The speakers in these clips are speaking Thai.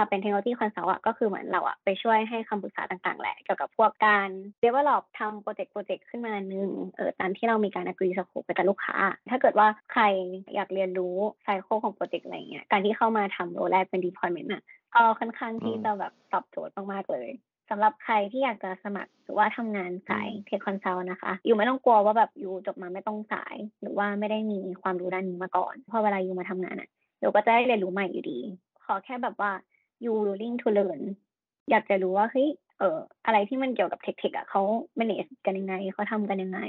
ความเป็น Technology Consult ก็คือเหมือนเราไปช่วยให้คำปรึกษาต่างๆแหละเกี่ยวกับพวกการ develop ทำโปรเจกต์ขึ้นมาหนึ่งตามที่เรามีการ agree scope ไปกับลูกค้าถ้าเกิดว่าใครอยากเรียนรู้ cycle ของโปรเจกต์อะไรเงี้ยการที่เข้ามาทำโรลแรกเป็น deployment ก็ค่อนข้างที่จะแบบตอบโจทย์มากๆเลยสำหรับใครที่อยากจะสมัครหรือว่าทำงานสายเทคคอนซัลท์นะคะอยู่ไม่ต้องกลัวว่าแบบอยู่จบมาไม่ต้องสายหรือว่าไม่ได้มีความรู้ด้านนี้มาก่อนพอเวลาอยู่มาทำงานอ่ะอยู่ก็จะได้เรียนรู้ใหม่อยู่ดีขอแค่แบบว่าอยู่ willing to learn อยากจะรู้ว่าเฮ้ยอะไรที่มันเกี่ยวกับเทคอ่ะเขา manage กันยังไงเขาทำกันยังไง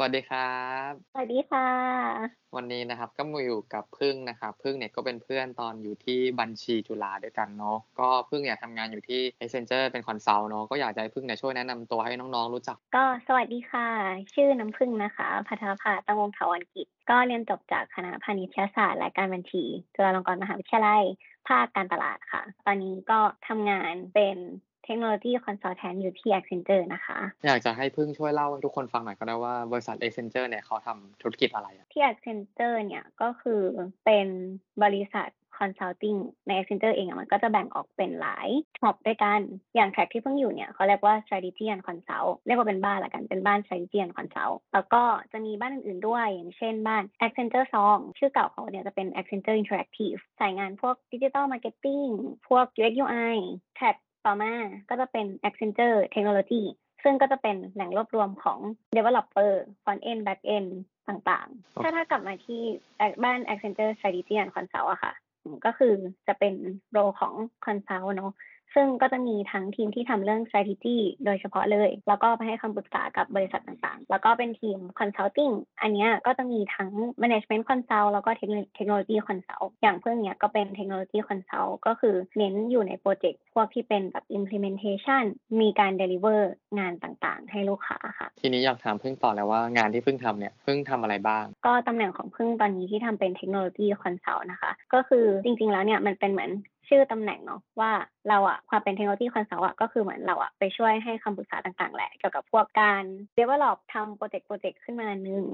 สวัสดีครับสวัสดีค่ะวันนี้นะครับก็มาอยู่กับพึ่งนะครับพึ่งเนี่ยก็เป็นเพื่อนตอนอยู่ที่บัญชีจุฬาด้วยกันเนาะก็พึ่งเนี่ยทำงานอยู่ที่ Accenture เป็นคอนซัลท์เนาะก็อยากจะให้พึ่งเนี่ยช่วยแนะนำตัวให้น้องๆรู้จักก็สวัสดีค่ะชื่อน้ำพึ่งนะคะภัทรภาตั้งวงศ์ถาวรกิจก็เรียนจบจากคณะพาณิชยศาสตร์และการบัญชีจุฬาลงกรณ์มหาวิทยาลัยภาคการตลาดค่ะตอนนี้ก็ทำงานเป็นTechnology Consultant อยู่ที่ Accenture นะคะอยากจะให้พึ่งช่วยเล่าให้ทุกคนฟังหน่อยก็ได้ว่าบริษัท Accenture เนี่ยเขาทำธุรกิจอะไรที่ Accenture เนี่ยก็คือเป็นบริษัท Consulting ใน Accenture เองมันก็จะแบ่งออกเป็นหลายช็อปด้วยกันอย่างแท็กที่เพิ่งอยู่เนี่ยเขาเรียกว่า Strategy and Consult เรียกว่าเป็นบ้านละกันเป็นบ้าน Strategy and Consult แล้วก็จะมีบ้านอื่นๆด้วยอย่างเช่นบ้าน Accenture 2ชื่อเก่าเขาเนี่ยจะเป็น Accenture Interactive สายงานพวก Digital Marketing พวก UX UI แท็กต่อมาก็จะเป็น Accenture Technology ซึ่งก็จะเป็นแหล่งรวบรวมของ Developer Front End Back End ต่างๆถ้ากลับมาที่บ้าน Accenture Strategy and Consult อะค่ะก็คือจะเป็นโรของ Consult เนาะซึ่งก็จะมีทั้งทีมที่ทำเรื่อง Strategy โดยเฉพาะเลยแล้วก็ไปให้คำปรึกษากับบริษัทต่างๆแล้วก็เป็นทีม Consulting อันเนี้ยก็จะมีทั้ง Management Consult แล้วก็ Technology Consult อย่างเพิ่งเนี้ยก็เป็น Technology Consult ก็คือเน้นอยู่ในโปรเจกต์พวกที่เป็นแบบ Implementation มีการ Deliver งานต่างๆให้ลูกค้าค่ะทีนี้อยากถามเพิ่งต่อแล้วว่างานที่เพิ่งทำเนี่ยเพิ่งทำอะไรบ้างก็ตำแหน่งของเพิ่งตอนนี้ที่ทำเป็น Technology Consult นะคะก็คือจริงๆแล้วเนี่ยมันเป็นเหมือนชื่อตำแหน่งเนาะว่าเราความเป็น Technology Consult ก็คือเหมือนเราไปช่วยให้คำปรึกษาต่างๆแหละเกี่ยวกับพวกการ develop ทำโปรเจกต์ขึ้นมาหนึ่ง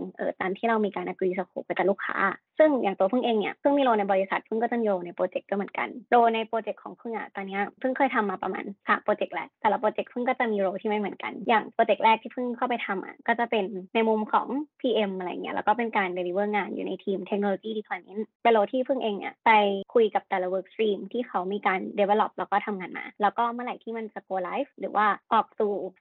ตามที่เรามีการ agree scope ไปกับลูกค้าซึ่งอย่างตัวพึ่งเองเนี่ยพึ่งมีโรในบริษัทพึ่งก็จะโยในโปรเจกต์ก็เหมือนกันโรในโปรเจกต์ของพึ่งตอนนี้พึ่งเคยทำมาประมาณ3โปรเจกต์แหละแต่ละโปรเจกต์พึ่งก็จะมีโรที่ไม่เหมือนกันอย่างโปรเจกต์แรกที่พึ่งเข้าไปทำก็จะเป็นในมุมของ PM อะไรเงี้ยแล้วก็เป็นการ deliver งานอยู่ในทีม Technology Department เป็นโรที่พึ่งเองเนี่ยไปคุยกับแต่ละ work stream ที่เขามีการ develop แล้วก็ทำงานมาแล้วก็เมื่อไหร่ที่มันจะ go live หรือว่าออก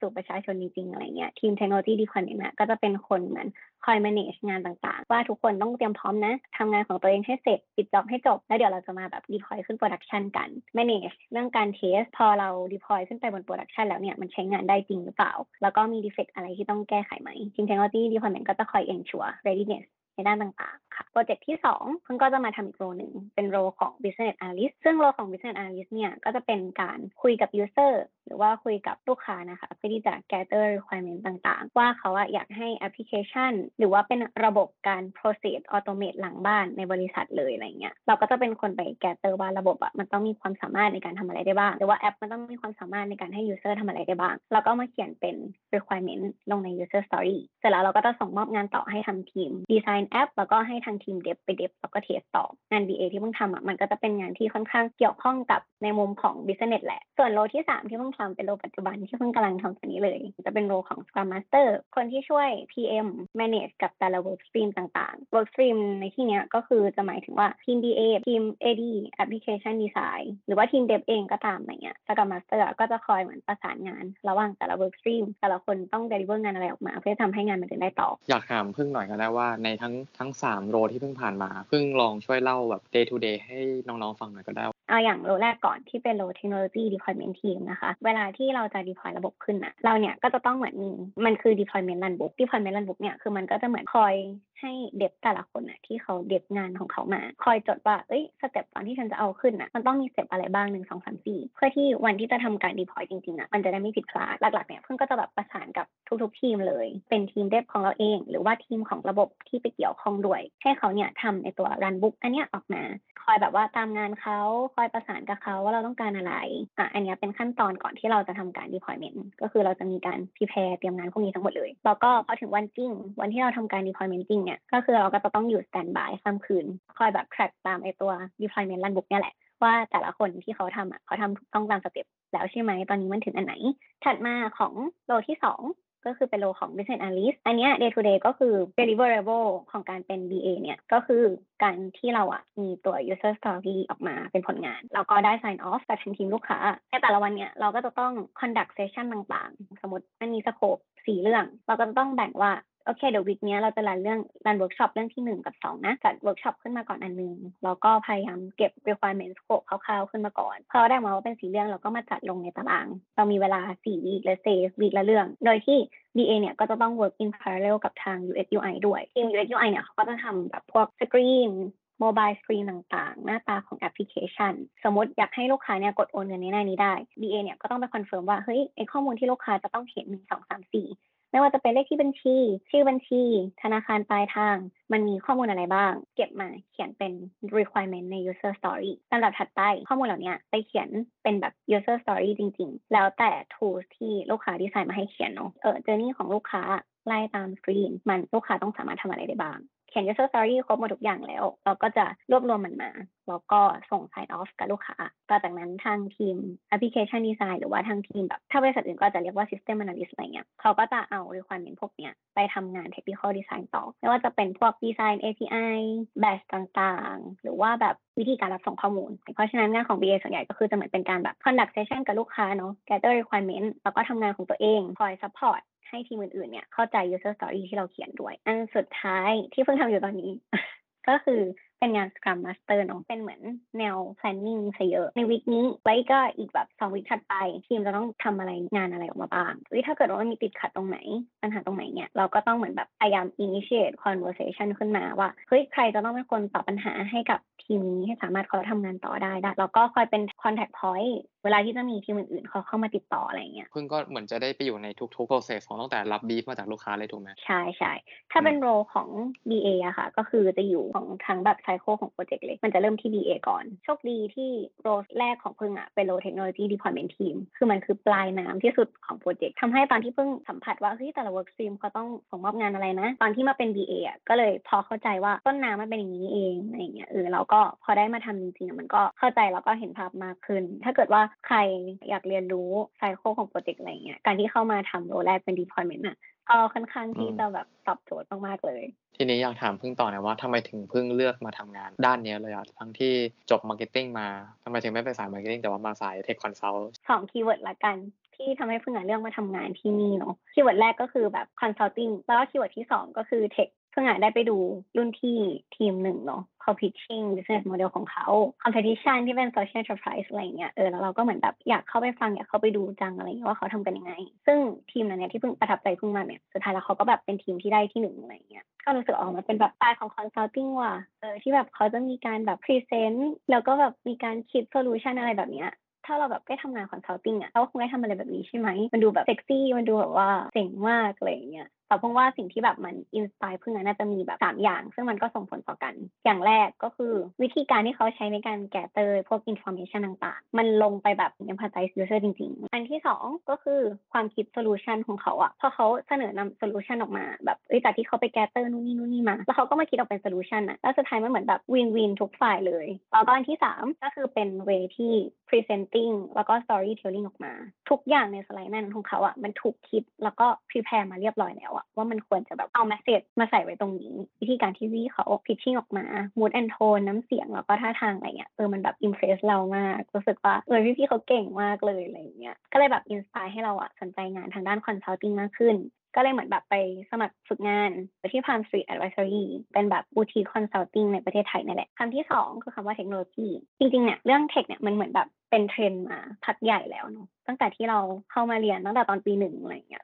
สู่ประชาชนจริงๆอะไรเงี้ยทีม Technology Department ก็จะเป็นคนเหมือนคอย manage งานต่างๆว่าทุกคนต้องเตรียมพร้อมนะทำงานของตัวเองให้เสร็จปิดจ็อบให้จบแล้วเดี๋ยวเราจะมาแบบ deploy ขึ้น production กัน manage เรื่องการ test พอเรา deploy ขึ้นไปบน production แล้วเนี่ยมันใช้งานได้จริงหรือเปล่าแล้วก็มี defect อะไรที่ต้องแก้ไขไหมทีม Technology Department ก็จะคอย ensure readinessในด้านต่างๆค่ะโปรเจกต์ที่2เพิ่งก็จะมาทำอีกโรหนึ่งเป็นโรของ Business Analyst ซึ่งโรของ Business Analyst เนี่ยก็จะเป็นการคุยกับ User หรือว่าคุยกับลูกค้านะคะเพื่อที่จะ gather requirement ต่างๆว่าเขาอยากให้แอปพลิเคชันหรือว่าเป็นระบบการ process automate หลังบ้านในบริษัทเลยอะไรเงี้ยเราก็จะเป็นคนไป gather ว่าระบบมันต้องมีความสามารถในการทำอะไรได้บ้างหรือว่าแอปมันต้องมีความสามารถในการให้ User ทำอะไรได้บ้างแล้วก็มาเขียนเป็น requirement ลงใน User Story เสร็จแล้วเราก็จะส่งมอบงานต่อให้ทำทีม Designแอปแล้วก็ให้ทางทีมเดฟไปเดฟแล้วก็เทสต่องาน BA ที่เพิ่งทำมันก็จะเป็นงานที่ค่อนข้างเกี่ยวข้องกับในมุมของ Business แหละส่วนโรที่3ที่เพิ่งทำเป็นโรปัจจุบันที่เพิ่งกำลังทำตอนนี้เลยจะเป็นโรของ Scrum Master คนที่ช่วย PM manage กับแต่ละ work stream ต่างๆ work stream ในที่นี้ก็คือจะหมายถึงว่าทีม BA ทีม AD Application Design หรือว่าทีมเดฟเองก็ตามอะไรเงี้ย Scrum Master ก็จะคอยเหมือนประสานงานระหว่างแต่ละ work stream แต่ละคนต้อง deliver งานอะไรออกมาเพื่อทำให้งานมันได้ต่ออยากถามพึ่งหน่อยก็ได้ว่าในทั้ง3โรที่เพิ่งผ่านมาเพิ่งลองช่วยเล่าแบบ day to day ให้น้องๆฟังหน่อยก็ได้เอาอย่างโรแรกก่อนที่เป็นโร Technology Deployment Team นะคะเวลาที่เราจะ deploy ระบบขึ้นเราเนี่ยก็จะต้องเหมือนมันคือ deployment runbook เนี่ยคือมันก็จะเหมือนคอย ให้เด็บแต่ละคนนะที่เขาเด็บงานของเขามาคอยจดว่าเอ้ยสเต็ปตอนที่ฉันจะเอาขึ้นนะมันต้องมีสเต็ปอะไรบ้าง1 2 3 4เพื่อที่วันที่จะทำการดีพลอยจริงๆนะมันจะได้ไม่ผิดพลาดหลักๆเนี่ยเพิ่งก็จะแบบประสานกับทุกๆทีมเลยเป็นทีมเด็บของเราเองหรือว่าทีมของระบบที่ไปเกี่ยวข้องด้วยให้เขาเนี่ยทำในตัวรันบุ๊กอันเนี้ยออกมาคอยแบบว่าตามงานเขาคอยประสานกับเขาว่าเราต้องการอะไรอันนี้เป็นขั้นตอนก่อนที่เราจะทำการ deployment ก็คือเราจะมีการ prepare เตรียมงานพวกนี้ทั้งหมดเลยแล้วก็พอถึงวันจริงวันที่เราทำการ deployment จริงเนี่ยก็คือเราก็จะต้องอยู่ standby ข้ามคืนคอยแบบ track ตามไอตัว deployment รันบุ๊กเนี่ยแหละว่าแต่ละคนที่เขาทำเขาทำถูกต้องตามสเต็ปแล้วใช่ไหมตอนนี้มันถึงอันไหนถัดมาของโลที่2ก็คือเป็นโลของ Business Analyst อันเนี้ย day to day ก็คือ deliverable ของการเป็น BA เนี่ยก็คือการที่เรามีตัว user story ออกมาเป็นผลงานแล้วก็ได้ sign off จากทีมลูกค้าในแต่ละวันเนี่ยเราก็จะต้อง conduct session ต่างๆสมมติมันมี scope 4 เรื่องเราก็ต้องแบ่งว่าโอเคเดี๋ยววีคนี้เราจะรันเวิร์กช็อปเรื่องที่1กับ2นะจัดเวิร์กช็อปขึ้นมาก่อนอันนึงแล้วก็พยายามเก็บ requirement scope คร่าวๆขึ้นมาก่อนพอได้มาว่าเป็น4เรื่องเราก็มาจัดลงในตารางเรามีเวลา4วีคและ4วีคละเรื่องโดยที่ BA เนี่ยก็จะต้อง work in parallel กับทาง UX UI ด้วยทีม UX UI เนี่ยเขาก็จะทำแบบพวก screen mobile screen ต่างๆหน้าตาของแอปพลิเคชันสมมติอยากให้ลูกค้าเนี่ยกดโอนเงินในหน้านี้ได้ BA เนี่ยก็ต้องไปคอนเฟิร์มว่าเฮ้ยไอ้ข้อมูลที่ลูกค้าจะต้องเห็น1 2 3 4ไม่ว่าจะเป็นเลขที่บัญชีชื่อบัญชีธนาคารปลายทางมันมีข้อมูลอะไรบ้างเก็บมาเขียนเป็น requirement ใน user story ลำดับถัดไปข้อมูลเหล่านี้ไปเขียนเป็นแบบ user story จริงๆแล้วแต่ tools ที่ลูกค้าดีไซน์มาให้เขียนเนาะjourney ของลูกค้าไล่ตาม screen มันลูกค้าต้องสามารถทำอะไรได้บ้างเขียน user story ครบหมดทุกอย่างแล้วเราก็จะรวบรวมมันมาแล้วก็ส่ง sign off กับลูกค้าต่อจากนั้นทางทีม application design หรือว่าทางทีมแบบถ้าบริษัทอื่นก็จะเรียกว่า system analyst อะไรเงี้ยเขาก็จะเอา requirement พวกเนี้ยไปทำงาน technical design ต่อไม่ว่าจะเป็นพวก design API batch ต่างๆหรือว่าแบบวิธีการรับส่งข้อมูลเพราะฉะนั้นงานของ BA ส่วนใหญ่ก็คือจะเหมือนเป็นการแบบ conduct session กับลูกค้าเนาะ gather requirement แล้วก็ทำงานของตัวเองคอย supportให้ทีมอื่นๆเนี่ยเข้าใจ user story ที่เราเขียนด้วยอันสุดท้ายที่เพิ่งทำอยู่ตอนนี้ ก็คือเป็นงาน Scrum Master เนาะเป็นเหมือนแนว planning ซะเยอะในวีคนี้ไว้ก็อีกแบบ2 วีคถัดไปทีมจะต้องทำอะไรงานอะไรออกมาบ้างถ้าเกิดว่ามันมีติดขัดตรงไหนปัญหาตรงไหนเนี่ยเราก็ต้องเหมือนแบบพยายาม initiate conversation ขึ้นมาว่าเฮ้ยใครจะต้องเป็นคนตอบปัญหาให้กับทีมนี้ให้สามารถเขาทำงานต่อได้แล้วก็คอยเป็น contact point เวลาที่จะมีทีมอื่นๆเขาเข้ามาติดต่ออะไรเงี้ยเพิ่งก็เหมือนจะได้ไปอยู่ในทุกๆ process ของตั้งแต่รับ brief มาจากลูกค้าเลยถูกไหมใช่ๆถ้าเป็นโรของ BA อะค่ะก็คือจะอยู่ของทั้งแบบ cycle ของโปรเจกต์เลยมันจะเริ่มที่ BA ก่อนโชคดีที่โรแรกของเพิ่งเป็นโร technology deployment team คือมันคือปลายน้ำที่สุดของโปรเจกต์ทำให้ตอนที่เพิ่งสัมผัสว่าเฮ้ยแต่ละ work stream เขาต้องส่งมอบงานอะไรนะตอนที่มาเป็น BA อะก็เลยพอเข้าใจว่าต้นน้ำมันเป็นอย่างนี้เองอะไรเงี้ยเราก็พอได้มาทำจริงๆมันก็เข้าใจแล้วก็เห็นภาพมากขึ้นถ้าเกิดว่าใครอยากเรียนรู้ไซเคิลของโปรเจกต์อะไรเงี้ยการที่เข้ามาทำโรแรกเป็น deployment ก็ค่อนข้างที่จะแบบตอบโจทย์มากๆเลยทีนี้อยากถามพึ่งต่อนะว่าทำไมถึงพึ่งเลือกมาทำงานด้านนี้เลยทั้งที่จบ marketing มาทำไมถึงไม่ไปสาย marketing แต่ว่ามาสาย tech consult 2 keyword ละกันที่ทำให้พึ่งเลือกมาทำงานที่นี่เนาะคีย์เวิร์ดแรกก็คือแบบ consulting แล้วก็คีย์เวิร์ดที่2ก็คือ techเพิ่งได้ไปดูรุ่นที่ทีมหนึ่งเนาะเขา pitching business model ของเขา competition ที่เป็น social enterprise อะไรเงี้ยแล้วเราก็เหมือนแบบอยากเข้าไปฟังอยากเข้าไปดูจังอะไรเงี้ยว่าเขาทำกันยังไงซึ่งทีมนั้นเนี่ยที่เพิ่งประทับใจพึ่งมาเนี่ยสุดท้ายแล้วเขาก็แบบเป็นทีมที่ได้ที่1อะไรเงี้ยก็รู้สึกออกมาเป็นแบบสไตล์ของ consulting ว่ะที่แบบเขาจะมีการแบบ present แล้วก็แบบมีการคิด solution อะไรแบบเนี้ยถ้าเราแบบได้ทำงาน consulting เราคงได้ทำอะไรแบบนี้ใช่ไหมมันดูแบบเซ็กซี่มันดูแบบว่าเจ๋งมากอะไรเงี้ยแต่พึ่งว่าสิ่งที่แบบมันอินสไปร์พึ่งน่าจะมีแบบ3อย่างซึ่งมันก็ส่งผลต่อกันอย่างแรกก็คือวิธีการที่เขาใช้ในการแกะเตยพวก information ต่างๆมันลงไปแบบ empathize user จริงๆอันที่2ก็คือความคิด solution ของเขาพอเขาเสนอนำ solution ออกมาแบบจากที่เขาไปแกะเตยนู่นนี่มาแล้วเขาก็มาคิดออกเป็น solution แล้วสุดท้ายมันเหมือนแบบ win-win ทุกฝ่ายเลยแล้วก็อันที่3ก็คือเป็น way ที่ presenting แล้วก็ storytelling ออกมาทุกอย่างในสไลด์นั้นของเขามันถูกคิดแล้วก็ prepare มาเรียบร้อยแล้วว่ามันควรจะแบบเอา message มาใส่ไว้ตรงนี้วิธีการที่วี่เขา pitching ออกมา mood and tone น้ำเสียงแล้วก็ท่าทางอะไรเงี้ยมันแบบ impress เรามากรู้สึกว่าพี่ๆเขาเก่งมากเลยอะไรเงี้ยก็เลยแบบ inspire ให้เราสนใจงานทางด้าน consulting มากขึ้นก็เลยเหมือนแบบไปสมัครฝึกงานที่ Palm Street Advisory เป็นแบบ boutique consulting ในประเทศไทยนั่นแหละคำที่2คือคำว่า technology จริงๆเนี่ยเรื่อง tech เนี่ยมันเหมือนแบบเป็นเทรนด์มาพักใหญ่แล้วเนาะตั้งแต่ที่เราเข้ามาเรียนตั้งแต่ตอนปี 1อะไรเงี้ย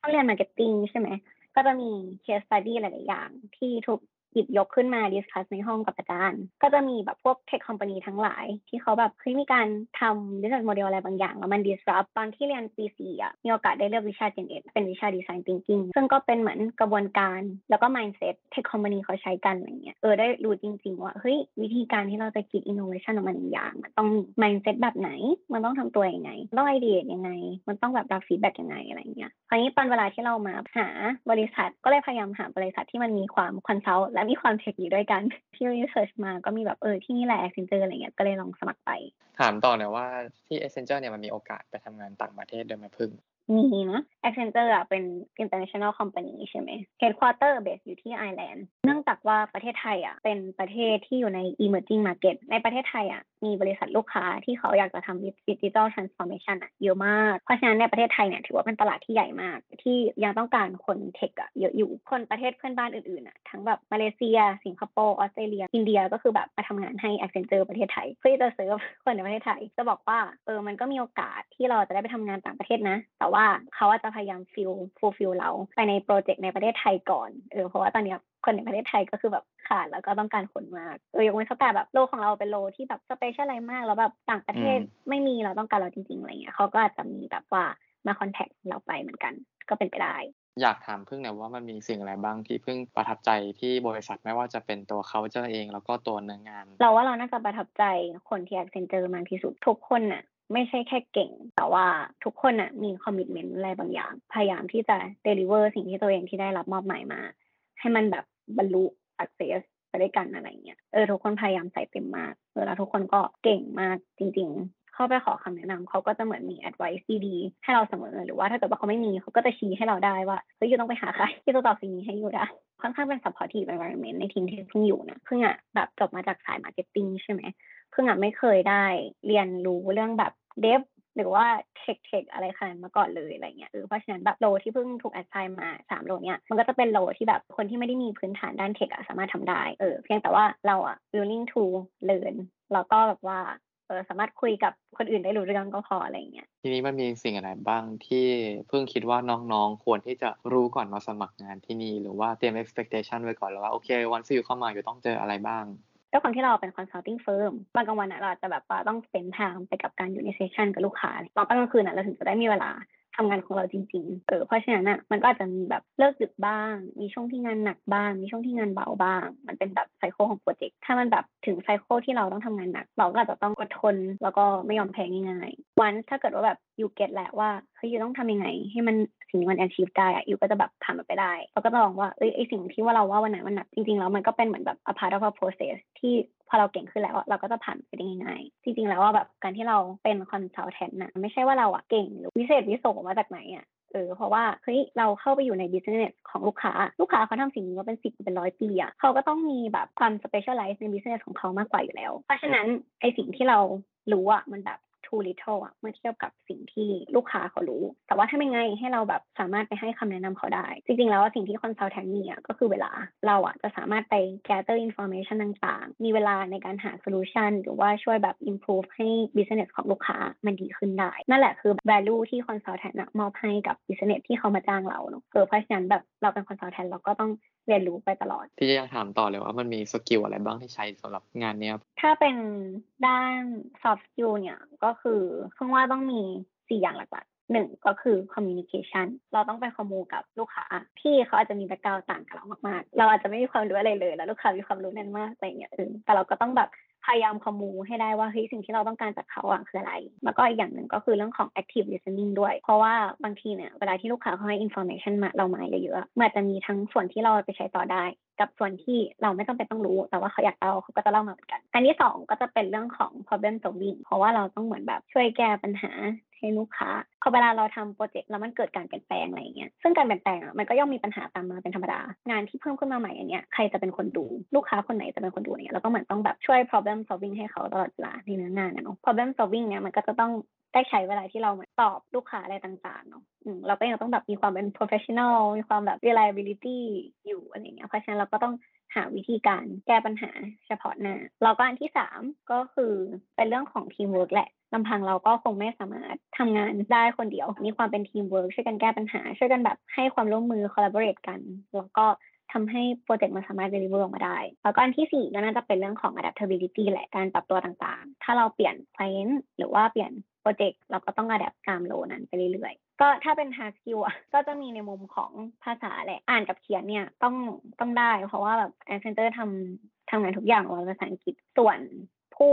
ต้องเรียน marketing ใช่ไหม ก็จะมี case study หลายๆอย่างที่ถูกหยิบยกขึ้นมาดิสคัสในห้องกับอาจารย์ก็จะมีแบบพวกเทคคอมพานีทั้งหลายที่เขาแบบเคยมีการทำดิสคัสโมเดลอะไรบางอย่างแล้วมัน disrupt ตอนที่เรียนปี4มีโอกาสได้เลือกวิชา Gen Ed เป็นวิชา Design Thinking ซึ่งก็เป็นเหมือนกระบวนการแล้วก็ mindset เทคคอมพานีเขาใช้กันอะไรเงี้ยได้รู้จริงๆว่าเฮ้ยวิธีการที่เราจะคิด innovation ออกมาในอย่างมันต้อง mindset แบบไหนมันต้องทำตัวยังไงต้อง idea ยังไงมันต้องแบบรับ feedback ยังไงอะไรเงี้ยคราวนี้ตอนเวลาที่เรามาหาบริษัทก็เลยพยายามหาบริษัทที่มันมีความ consultและมีความเทคนิคด้วยกันที่รีเสิร์ชมาก็มีแบบที่นี่แหละ Accenture อะไรเงี้ยก็เลยลองสมัครไปถามต่อนะว่าที่ Accenture เนี่ยมันมีโอกาสไปทำงานต่างประเทศด้วยมั้ยพึ่งมีนะ Accenture อ่ะเป็น international company ใช่ไหม headquarter base อยู่ที่ไอร์แลนด์เนื่องจากว่าประเทศไทยอ่ะเป็นประเทศที่อยู่ใน emerging market ในประเทศไทยอ่ะมีบริษัทลูกค้าที่เขาอยากจะทำ digital transformation เยอะมากเพราะฉะนั้นในประเทศไทยเนี่ยถือว่าเป็นตลาดที่ใหญ่มากที่ยังต้องการคนเทคเยอะอยู่คนประเทศเพื่อนบ้านอื่นๆทั้งแบบมาเลเซียสิงคโปร์ออสเตรเลียอินเดียก็คือแบบมาทำงานให้ Accenture ประเทศไทยเพื่อจะเสิร์ฟคนในประเทศไทยจะบอกว่ามันก็มีโอกาสที่เราจะได้ไปทำงานต่างประเทศนะแต่ว่าเขาจะพยายามฟูลฟิลเราไปในโปรเจกต์ในประเทศไทยก่อนเพราะว่าตอนนี้คนในประเทศไทยก็คือแบบขาดแล้วก็ต้องการคนมากยังไม่เข้าใจแบบโลของเราเป็นโลที่แบบสเปเชียลอะไรมากแล้วแบบต่างประเทศไม่มีเราต้องการเราจริงๆอะไรเงี้ยเขาก็อาจจะมีแบบว่ามาคอนแทคเราไปเหมือนกันก็เป็นไปได้อยากถามพึ่งนะว่ามันมีสิ่งอะไรบ้างที่พึ่งประทับใจที่บริษัทไม่ว่าจะเป็นตัวเขาเจ้าเองแล้วก็ตัวเนื้องานเราว่าเราน่าจะประทับใจคนที่ Accenture มากที่สุดทุกคนน่ะไม่ใช่แค่เก่งแต่ว่าทุกคนมีคอมมิตเมนต์อะไรบางอย่างพยายามที่จะเดลิเวอร์สิ่งที่ตัวเองที่ได้รับมอบหมายมาให้มันแบบบรรลุอักเสบไปด้วยกันอะไรเงี้ยทุกคนพยายามใส่เต็มมากแล้วทุกคนก็เก่งมากจริงๆเข้าไปขอคำแนะนำเขาก็จะเหมือนมี advice ดีให้เราเสมอหรือว่าถ้าเกิดว่าเขาไม่มีเขาก็จะชี้ให้เราได้ว่าเฮ้ยยูต้องไปหาใครที่จะตอบสิ่งนี้ให้ยูได้ค่อนข้างเป็น supportive environment ในทีมที่พึ่งอยู่นะพึ่งแบบจบมาจากสาย marketing ใช่ไหมพึ่งไม่เคยได้เรียนรู้เรื่องแบบเดฟหรือว่าเทคอะไรขนาดนั้นมาก่อนเลยอะไรเงี้ยเพราะฉะนั้นแบบโลที่เพิ่งถูกแอดไซน์มา3โลเนี่ยมันก็จะเป็นโลที่แบบคนที่ไม่ได้มีพื้นฐานด้านเทคสามารถทำได้เพียงแต่ว่าเราwilling to learn แล้วก็แบบว่าสามารถคุยกับคนอื่นได้รู้เรื่องก็พออะไรเงี้ยทีนี้มันมีสิ่งอะไรบ้างที่เพิ่งคิดว่าน้องๆควรที่จะรู้ก่อนมาสมัครงานที่นี่หรือว่าเตรียม expectation ไว้ก่อนแล้วว่าโอเควันที่อยู่เข้ามาอยู่ต้องเจออะไรบ้างด้วยความที่เราเป็น consulting firm บางกลางวันเราจะแบบต้องเส้นทางไปกับการอยู่ในเซสชันกับลูกค้าตอนกลางคืนเราถึงจะได้มีเวลาทำงานของเราจริงๆเพราะฉะนั้นมันก็อาจจะมีแบบเลิกดึกบ้างมีช่วงที่งานหนักบ้างมีช่วงที่งานเบาบ้างมันเป็นแบบไซเคิลของโปรเจกต์ถ้ามันแบบถึงไซเคิลที่เราต้องทำงานหนักเราก็อาจจะต้องอดทนแล้วก็ไม่ยอมแพ้ง่ายๆวันถ้าเกิดว่าแบบยูเก็ตแหละว่าเฮ้ยยูต้องทำยังไงให้มันสิ่งที่มัน achieve ได้ยูก็จะแบบผ่านมันไปได้แล้วก็จะมองว่าไอสิ่งที่ว่าเราว่าวันไหนมันหนักจริงๆแล้วมันก็เป็นเหมือนแบบ a part of a process ที่พอเราเก่งขึ้นแล้วเราก็จะผ่านไปได้ง่ายๆจริงๆแล้วว่าแบบการที่เราเป็น consultant นะไม่ใช่ว่าเราเก่งหรือวิเศษวิโสมาจากไหนเพราะว่าเฮ้ยเราเข้าไปอยู่ใน business ของลูกค้าเขาทำสิ่งนี้มาเป็น10เป็น100ปีเขาก็ต้องมีแบบความ specialize ใน business ของเขามากกว่าอยู่แล้วเพราะฉะนั้นไอสิ่งที่เรารู้มันแบบtoo little เมื่อเทียบกับสิ่งที่ลูกค้าเขารู้แต่ว่าถ้าไม่ไงให้เราแบบสามารถไปให้คำแนะนำเขาได้จริงๆแล้วสิ่งที่ consultant มีก็คือเวลาเราจะสามารถไป gather information ต่างๆมีเวลาในการหา solution หรือว่าช่วยแบบ improve ให้ business ของลูกค้ามันดีขึ้นได้นั่นแหละคือ value ที่ consultant มอบให้กับ business ที่เขามาจ้างเราเนอะเพราะฉะนั้นแบบเราเป็น consultant เราก็ต้องเรียนรู้ไปตลอดที่จะอยากถามต่อเลยว่ามันมีสกิลอะไรบ้างที่ใช้สำหรับงานนี้ถ้าเป็นด้าน soft skill เนี่ยก็คือคงว่าต้องมี4อย่างหลักๆ1ก็คือ communication เราต้องไปคอมมูกับลูกค้าที่เขาอาจจะมีแบ็คกราวด์ต่างกับเรามากๆเราอาจจะไม่มีความรู้อะไรเลยแล้วลูกค้ามีความรู้แน่นมากอะไรอย่างเงี้ยแต่เราก็ต้องแบบพยายามคอมมูให้ได้ว่าเฮ้ยสิ่งที่เราต้องการจากเขาคืออะไรแล้วก็อีกอย่างหนึ่งก็คือเรื่องของ active listening ด้วยเพราะว่าบางทีเนี่ยเวลาที่ลูกค้าเขาให้ information มาเรามาเยอะๆมันจะมีทั้งส่วนที่เราไปใช้ต่อได้กับส่วนที่เราไม่จำเป็นต้องรู้แต่ว่าเขาอยากเราเขาก็จะเล่ามาเหมือนกันอันที่2ก็จะเป็นเรื่องของ problem solving เพราะว่าเราต้องเหมือนแบบช่วยแก้ปัญหาให้ลูกค้าพอเวลาเราทำโปรเจกต์แล้วมันเกิดการเปลี่ยนแปลงอะไรอย่างเงี้ยซึ่งการเปลี่ยนแปลงมันก็ย่อมมีปัญหาตามมาเป็นธรรมดางานที่เพิ่มขึ้นมาใหม่อันเนี้ยใครจะเป็นคนดูลูกค้าคนไหนจะเป็นคนดูเนี่ยเราก็เหมือนต้องแบบช่วย problem solving ให้เขาตลอดเวลาในเนื้องานนะเนาะ problem solving เนี่ยมันก็จะต้องได้ใช้เวลาที่เราตอบลูกค้าอะไรต่างๆเนาะเราก็ยังต้องแบบมีความเป็น professional มีความแบบ reliability อยู่อะไรอย่างเงี้ยเพราะฉะนั้นเราก็ต้อง หาวิธีการแก้ปัญหาเฉพาะหน้าแล้วก็อันที่3ก็คือเป็นเรื่องของทีมเวิร์กแหละลำพังเราก็คงไม่สามารถทำงานได้คนเดียวมีความเป็นทีมเวิร์กช่วยกันแก้ปัญหาช่วยกันแบบให้ความร่วมมือ collaborate กันแล้วก็ทำให้โปรเจกต์มันสามารถ deliver ออกมาได้แล้วก็อันที่4ก็น่าจะเป็นเรื่องของ adaptability แหละการปรับตัวต่างๆถ้าเราเปลี่ยน client หรือว่าเปลี่ยนโปรเจกต์เราก็ต้อง adapt ตามโลนั้นไปเรื่อยๆก็ถ้าเป็น hard skill อ่ะก็จะมีในมุมของภาษาแหละอ่านกับเขียนเนี่ยต้องได้เพราะว่าแบบ Accenture ทำงานทุกอย่างว่าภาษาอังกฤษส่วน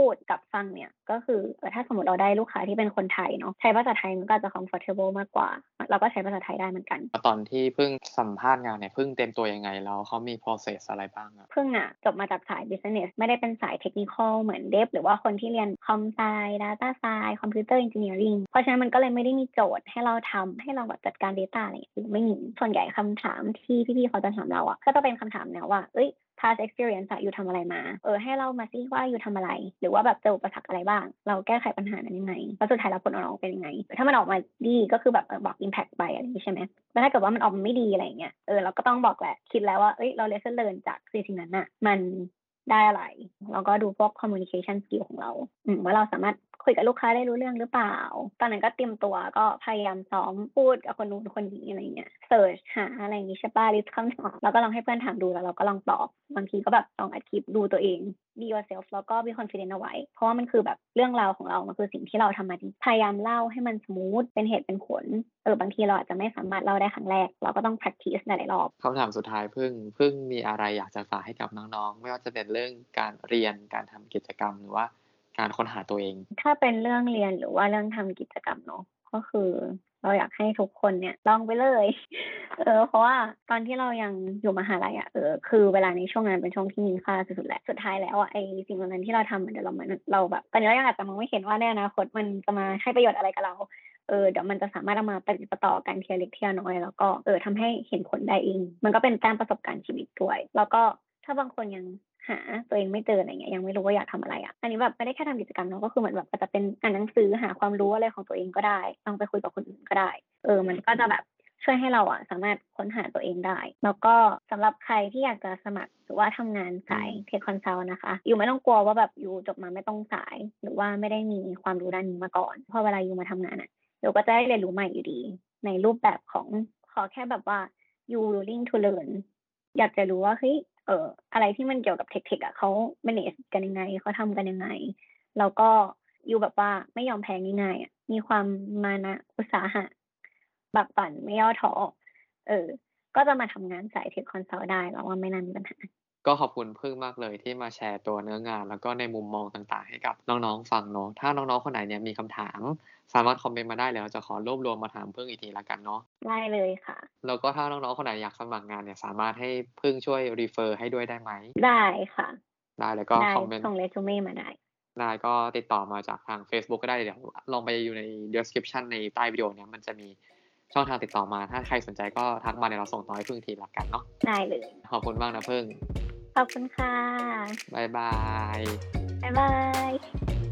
พูดกับฟังเนี่ยก็คือถ้าสมมติเราได้ลูกค้าที่เป็นคนไทยเนาะใช้ภาษาไทยมันก็จะ comfortable มากกว่าเราก็ใช้ภาษาไทยได้เหมือนกันตอนที่เพิ่งสัมภาษณ์งานเนี่ยเพิ่งเต็มตัวยังไงแล้วเขามี process อะไรบ้างอะเพิ่งอะจบมาจากสาย business ไม่ได้เป็นสาย technical เหมือนเดฟหรือว่าคนที่เรียน com sci data sci computer engineering เพราะฉะนั้นมันก็เลยไม่ได้มีโจทย์ให้เราทำให้เราแบบจัดการ data อะไรอย่างเงี้ยไม่มีส่วนใหญ่คำถามที่พี่ๆเขาจะถามเราอะก็จะเป็นคำถามแนวว่าpast experience อะอยู่ทำอะไรมาให้เรามาซิว่าอยู่ทำอะไรหรือว่าแบบเจออุปสรรคอะไรบ้างเราแก้ไขปัญหานั้นยังไงแล้วสุดท้ายแล้วผลออกมาเป็นยังไงถ้ามันออกมาดีก็คือแบบบอก impact ไปอะไรอย่างนี้ใช่ไหมแต่ถ้าเกิดว่ามันออกมาไม่ดีอะไรอย่างเงี้ยเราก็ต้องบอกแหละคิดแล้วว่าเราlesson learn จากสิ่งนั้นอะมันได้อะไรแล้วก็ดูพวก communication skill ของเราว่าเราสามารถคุยกับลูกค้าได้รู้เรื่องหรือเปล่าตอนนั้นก็เตรียมตัวก็พยายามซ้อมพูดกับคนนู้นคนนี้อะไรเงี้ยเสิร์ชหาอะไรอย่างงี้ใช่ป่ะลิสต์คำถามแล้วก็ลองให้เพื่อนถามดูแล้วเราก็ลองตอบบางทีก็แบบลองอัดคลิปดูตัวเอง be yourself แล้วก็ be confident เอาไว้เพราะว่ามันคือแบบเรื่องราวของเรามันคือสิ่งที่เราทำมาพยายามเล่าให้มันสมูทเป็นเหตุเป็นผลบางทีเราอาจจะไม่สามารถเล่าได้ครั้งแรกเราก็ต้อง practice หลายรอบคำถามสุดท้ายเพิ่งมีอะไรอยากจะฝากให้กับน้องๆไม่ว่าจะเป็นเรื่องการเรียนการทำกิจกรรมหรือว่าการค้นหาตัวเองถ้าเป็นเรื่องเรียนหรือว่าเรื่องทำกิจกรรมเนาะก็คือเราอยากให้ทุกคนเนี่ยลองไปเลยเพราะว่าตอนที่เรายังอยู่มหาลัยอ่ะคือเวลาในช่วงนั้นเป็นช่วงที่มีค่าสุดๆแหละสุดท้ายแล้วอ่ะไอสิ่งเหล่านั้นที่เราทำเดี๋ยวเราแบบตอนนี้เรายังอาจจะมองไม่เห็นว่าในอนาคตมันจะมาให้ประโยชน์อะไรกับเราเดี๋ยวมันจะสามารถเอามาปฏิบัติต่อกันเทียเล็กเทียน้อยแล้วก็ทำให้เห็นผลได้เองมันก็เป็นตามประสบการณ์ชีวิตด้วยแล้วก็ถ้าบางคนยังหาตัวเองไม่เจออะไรเงี้ยยังไม่รู้ว่าอยากทำอะไรอ่ะอันนี้แบบไม่ได้แค่ทำกิจกรรมเนาะก็คือเหมือนแบบอาจจะเป็นอ่านหนังสือหาความรู้อะไรของตัวเองก็ได้ลองไปคุยกับคนอื่นก็ได้มันก็จะแบบช่วยให้เราอ่ะสามารถค้นหาตัวเองได้แล้วก็สำหรับใครที่อยากจะสมัครหรือว่าทำงานสายเทคคอนซัลท์นะคะอยู่ไม่ต้องกลัวว่าแบบอยู่จบมาไม่ต้องสายหรือว่าไม่ได้มีความรู้ด้านนี้มาก่อนพอเวลาอยู่มาทำงานอ่ะเราก็จะได้เรียนรู้ใหม่อยู่ดีในรูปแบบของขอแค่แบบว่า you willing to learn อยากจะรู้ว่าเฮ้ยอะไรที่มันเกี่ยวกับเทคอ่ะเขา manage กันยังไงเขาทำกันยังไงแล้วก็อยู่แบบว่าไม่ยอมแพ้ง่ายๆมีความมานะอุตสาหะบักบั่นไม่ย่อท้อก็จะมาทำงานสายเทคคอนซัลท์ได้แล้วว่าไม่น่ามีปัญหาก็ขอบคุณพึ่งมากเลยที่มาแชร์ตัวเนื้องานแล้วก็ในมุมมองต่างๆให้กับน้องๆฟังเนาะถ้าน้องๆคนไหนเนี่ยมีคำถามสามารถคอมเมนต์มาได้แล้วจะขอรวบรวมมาถามพึ่งอีกทีละกันเนาะได้เลยค่ะแล้วก็ถ้าน้องๆคนไหนอยากสมัครงานเนี่ยสามารถให้พึ่งช่วยรีเฟอร์ให้ด้วยได้ไหมได้ค่ะได้แล้วก็คอมเมนต์ส่งเรซูเม่มาได้ก็ติดต่อมาจากทาง Facebook ก็ได้เดี๋ยวลองไปอยู่ใน description ในใต้วิดีโอเนี่ยมันจะมีช่องทางติดต่อมาถ้าใครสนใจก็ทักมาเดี๋ยวเราส่งต่อให้พึ่งทีละกันเนาะได้เลยขอบคุณมากนะพึ่งขอบคุณค่ะบ๊ายบาย